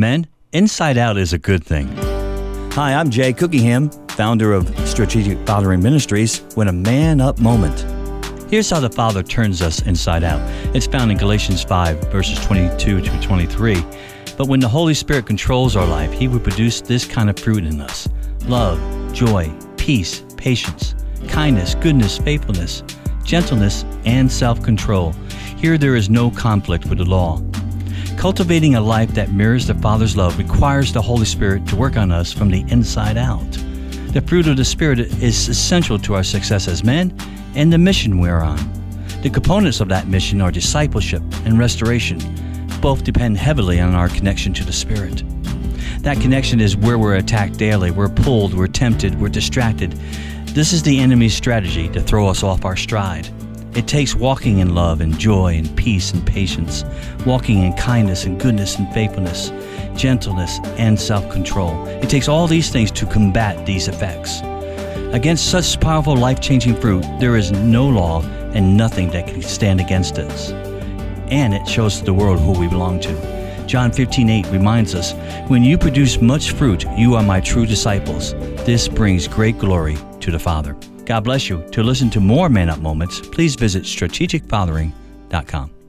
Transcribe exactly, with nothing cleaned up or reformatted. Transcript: Men, inside out is a good thing. Hi, I'm Jay Cookieham, founder of Strategic Fathering Ministries, When a Man Up Moment. Here's how the Father turns us inside out. It's found in Galatians five, verses twenty-two to twenty-three. But when the Holy Spirit controls our life, He would produce this kind of fruit in us: love, joy, peace, patience, kindness, goodness, faithfulness, gentleness, and self-control. Here there is no conflict with the law. Cultivating a life that mirrors the Father's love requires the Holy Spirit to work on us from the inside out. The fruit of the Spirit is essential to our success as men and the mission we're on. The components of that mission are discipleship and restoration. Both depend heavily on our connection to the Spirit. That connection is where we're attacked daily, we're pulled, we're tempted, we're distracted. This is the enemy's strategy to throw us off our stride. It takes walking in love and joy and peace and patience, walking in kindness and goodness and faithfulness, gentleness and self-control. It takes all these things to combat these effects. Against such powerful, life-changing fruit, there is no law and nothing that can stand against us. And it shows the world who we belong to. John fifteen eight reminds us, "When you produce much fruit, you are my true disciples. This brings great glory to the Father." God bless you. To listen to more Man Up Moments, please visit strategic fathering dot com.